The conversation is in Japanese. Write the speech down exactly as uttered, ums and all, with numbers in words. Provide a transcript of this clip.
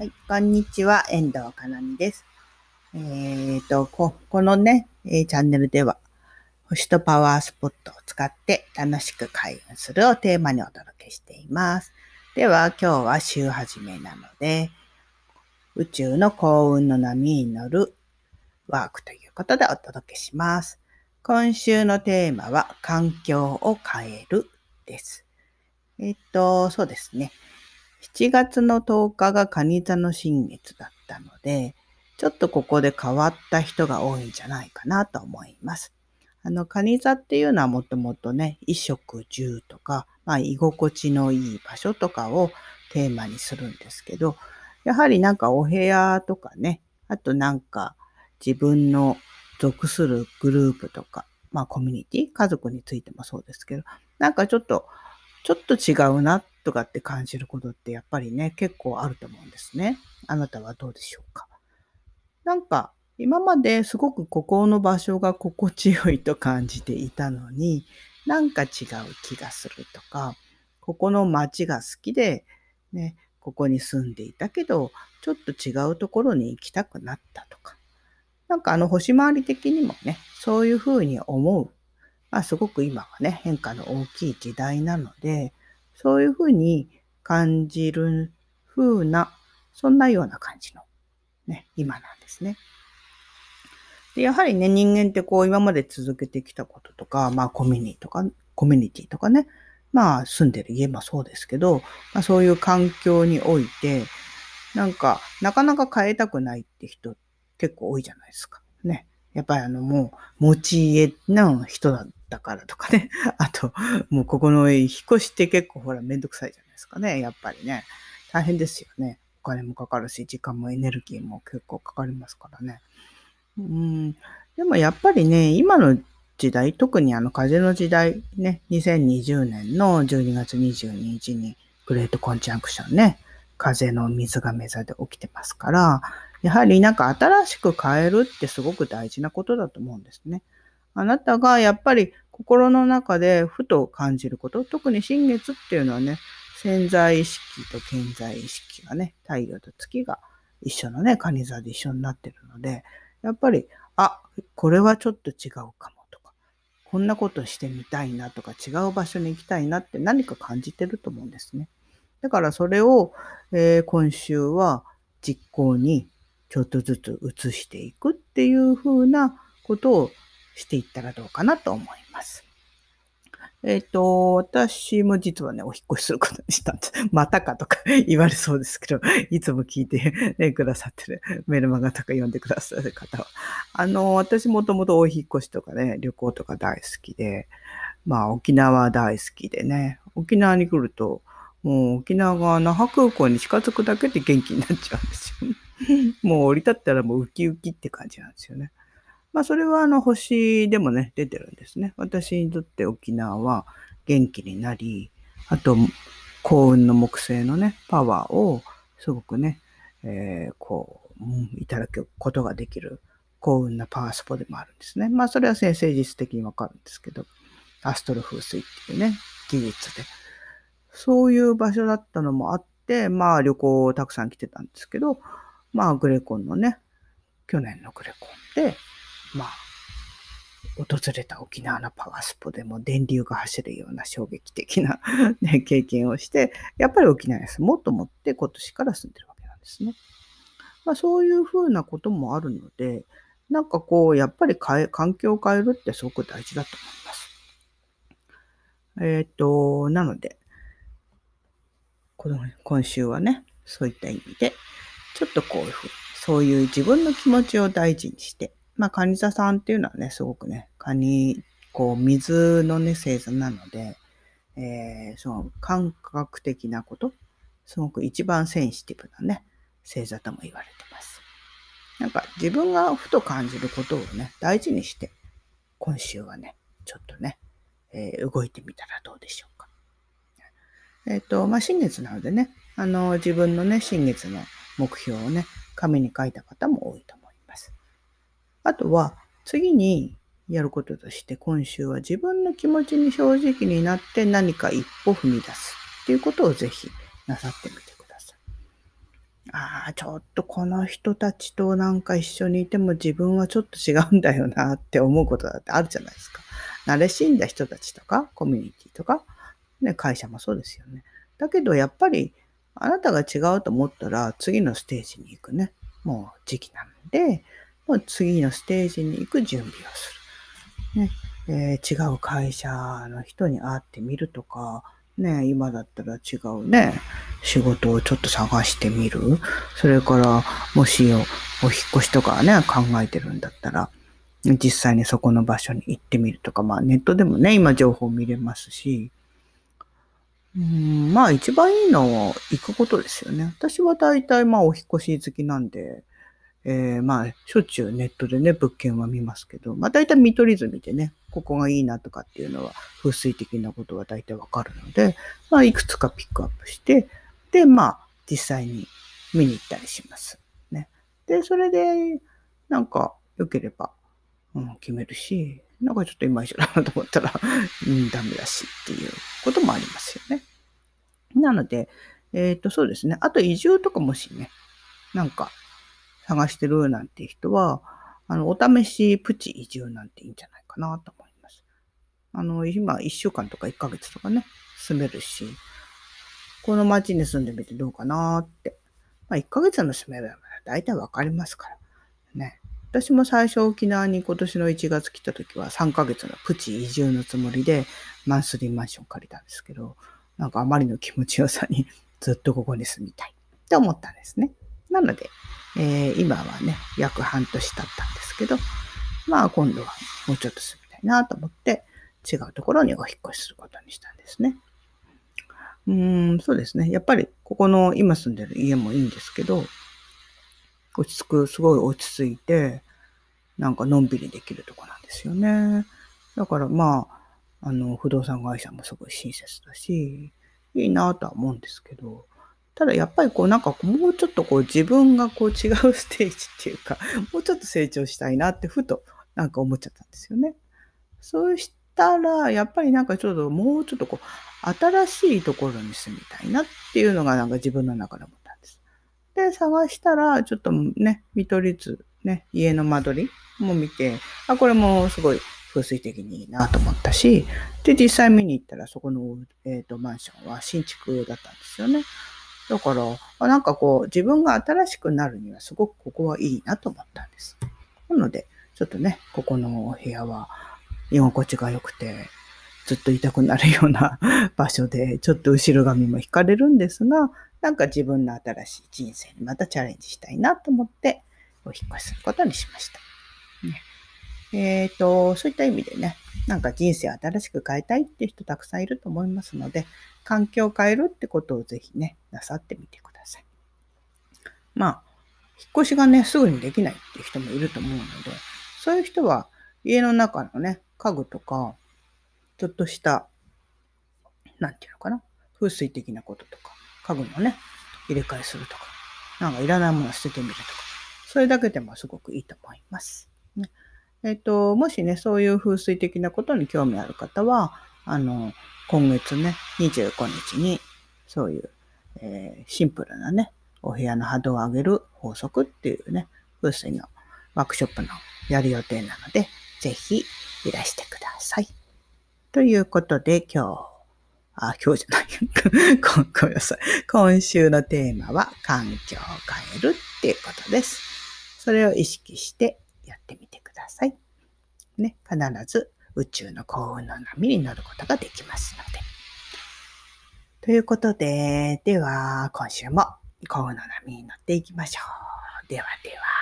はい、こんにちは、遠藤かなみです。えっと、こ、このね、チャンネルでは、星とパワースポットを使って楽しく開運するをテーマにお届けしています。では、今日は週始めなので、宇宙の幸運の波に乗るワークということでお届けします。今週のテーマは、環境を変えるです。えっと、そうですね。しちがつのとおかが蟹座の新月だったので、ちょっとここで変わった人が多いんじゃないかなと思います。あの、蟹座っていうのはもともとね、衣食住とか、まあ、居心地のいい場所とかをテーマにするんですけど、やはりなんかお部屋とかね、あとなんか自分の属するグループとか、まあコミュニティ、家族についてもそうですけど、なんかちょっと、ちょっと違うなとかって感じることってやっぱりね、結構あると思うんですね。あなたはどうでしょうか？なんか今まですごくここの場所が心地よいと感じていたのに、なんか違う気がするとか、ここの街が好きでね、ここに住んでいたけど、ちょっと違うところに行きたくなったとか、なんかあの星回り的にもね、そういうふうに思う。まあ、すごく今はね、変化の大きい時代なので、そういうふうに感じる風な、そんなような感じの、ね、今なんですね。で、やはりね、人間ってこう、今まで続けてきたこととか、まあ、コミュニティとか、コミュニティとかね、まあ、住んでる家もそうですけど、まあ、そういう環境において、なんか、なかなか変えたくないって人、結構多いじゃないですか。ね。やっぱりあの、もう、持ち家の人だだからとかね。あと、もうここの引っ越しって結構ほらめんどくさいじゃないですかね。やっぱりね。大変ですよね。お金もかかるし、時間もエネルギーも結構かかりますからね。うーん。でもやっぱりね、今の時代、特にあの風の時代ね、にせんにじゅうねんのじゅうにがつにじゅうににちにグレートコンジャンクションね、風の水が目座で起きてますから、やはりなんか新しく変えるってすごく大事なことだと思うんですね。あなたがやっぱり心の中でふと感じること、特に新月っていうのはね、潜在意識と健在意識がね、太陽と月が一緒のね、蟹座で一緒になってるので、やっぱり、あ、これはちょっと違うかもとか、こんなことしてみたいなとか、違う場所に行きたいなって何か感じてると思うんですね。だからそれを、えー、今週は実行にちょっとずつ移していくっていう風なことをしていったらどうかなと思います。えっと、私も実はね、お引越しすることにしたんです。またかとか言われそうですけど、いつも聞いて、ね、くださってる、ね、メルマガとか読んでくださる方は。あの、私もともとお引越しとかね、旅行とか大好きで、まあ沖縄大好きでね、沖縄に来ると、もう沖縄が那覇空港に近づくだけで元気になっちゃうんですよね。もう降り立ったらもうウキウキって感じなんですよね。まあそれはあの星でもね、出てるんですね。私にとって沖縄は元気になり、あと幸運の木星のね、パワーをすごくね、えー、こう、うん、いただくことができる幸運なパワースポでもあるんですね。まあそれは先生術的にわかるんですけど、アストロ風水っていうね、技術で。そういう場所だったのもあって、まあ旅行をたくさん来てたんですけど、まあグレコンのね、去年のグレコンで、まあ、訪れた沖縄のパワースポでも電流が走るような衝撃的な、ね、経験をして、やっぱり沖縄に住もうと思って今年から住んでるわけなんですね。まあそういうふうなこともあるので、なんかこう、やっぱり変え、環境を変えるってすごく大事だと思います。えっと、なので、この今週はね、そういった意味で、ちょっとこういうふうに、そういう自分の気持ちを大事にして、まあ、蟹座さんっていうのはね、すごくね、蟹、こう、水のね、星座なので、えー、その感覚的なこと、すごく一番センシティブなね、星座とも言われてます。なんか、自分がふと感じることをね、大事にして、今週はね、ちょっとね、えー、動いてみたらどうでしょうか。えっと、まあ、新月なのでね、あの、自分のね、新月の目標をね、紙に書いた方も多いと思います。あとは次にやることとして今週は自分の気持ちに正直になって何か一歩踏み出すっていうことをぜひなさってみてください。ああ、ちょっとこの人たちとなんか一緒にいても自分はちょっと違うんだよなって思うことだってあるじゃないですか。慣れ親んだ人たちとか、コミュニティとか、ね、会社もそうですよね。だけどやっぱりあなたが違うと思ったら次のステージに行くね、もう時期なので、もう次のステージに行く準備をする。ねえー、違う会社の人に会ってみるとか、ね、今だったら違うね、仕事をちょっと探してみる。それから、もしお、お引越しとかね、考えてるんだったら、実際にそこの場所に行ってみるとか、まあネットでもね、今情報見れますし、うーん、まあ一番いいのは行くことですよね。私は大体まあお引越し好きなんで、えー、まあしょっちゅうネットでね、物件は見ますけど、まあ大体見取り図見てね、ここがいいなとかっていうのは風水的なことは大体わかるので、まあいくつかピックアップして、でまあ実際に見に行ったりします。ね。で、それでなんか良ければ、うん、決めるし、なんかちょっといまいちだなと思ったら、うん、ダメだしっていうこともありますよね。なので、えっと、そうですね。あと移住とかもしね、なんか探してるなんて人は、あの、お試しプチ移住なんていいんじゃないかなと思います。あの、今いっしゅうかんとかいっかげつとかね、住めるし、この町に住んでみてどうかなって。まあ、いっかげつの住めば大体わかりますからね。私も最初沖縄に今年のいちがつ来た時はさんかげつのプチ移住のつもりでマンスリーマンション借りたんですけど、なんかあまりの気持ちよさにずっとここに住みたいって思ったんですね。なので、えー、今はね、約半年経ったんですけど、まあ今度はもうちょっと住みたいなと思って違うところにお引っ越しすることにしたんですね。うーん、そうですね。やっぱりここの今住んでる家もいいんですけど、落ち着く、すごい落ち着いて、なんかのんびりできるとこなんですよね。だからまあ、あの、不動産会社もすごい親切だし、いいなぁとは思うんですけど、ただやっぱりこうなんかもうちょっとこう自分がこう違うステージっていうか、もうちょっと成長したいなってふとなんか思っちゃったんですよね。そうしたら、やっぱりなんかちょっともうちょっとこう、新しいところに住みたいなっていうのがなんか自分の中でも。で、探したら、ちょっとね、見取り図、ね、家の間取りも見て、あ、これもすごい風水的にいいなと思ったし、で、実際見に行ったら、そこの、えっと、マンションは新築だったんですよね。だから、なんかこう、自分が新しくなるには、すごくここはいいなと思ったんです。なので、ちょっとね、ここのお部屋は、居心地が良くて、ずっといたくなるような場所で、ちょっと後ろ髪も引かれるんですが、なんか自分の新しい人生にまたチャレンジしたいなと思って、お引っ越しすることにしました。ね、えっと、そういった意味でね、なんか人生を新しく変えたいっていう人たくさんいると思いますので、環境を変えるってことをぜひね、なさってみてください。まあ、引っ越しがね、すぐにできないっていう人もいると思うので、そういう人は家の中のね、家具とか、ちょっとした、なんていうのかな、風水的なこととか、家具のね、入れ替えするとか、なんかいらないものを捨ててみるとか、それだけでもすごくいいと思います。ね、えっと、もしね、そういう風水的なことに興味ある方は、あの、今月ね、にじゅうごにちに、そういう、えー、シンプルなね、お部屋の波動を上げる法則っていうね、風水のワークショップのやる予定なので、ぜひいらしてください。ということで、今日、あ、今日じゃない。ごめんなさい。今週のテーマは環境を変えるっていうことです。それを意識してやってみてください。ね、必ず宇宙の幸運の波に乗ることができますので。ということで、では今週も幸運の波に乗っていきましょう。ではでは。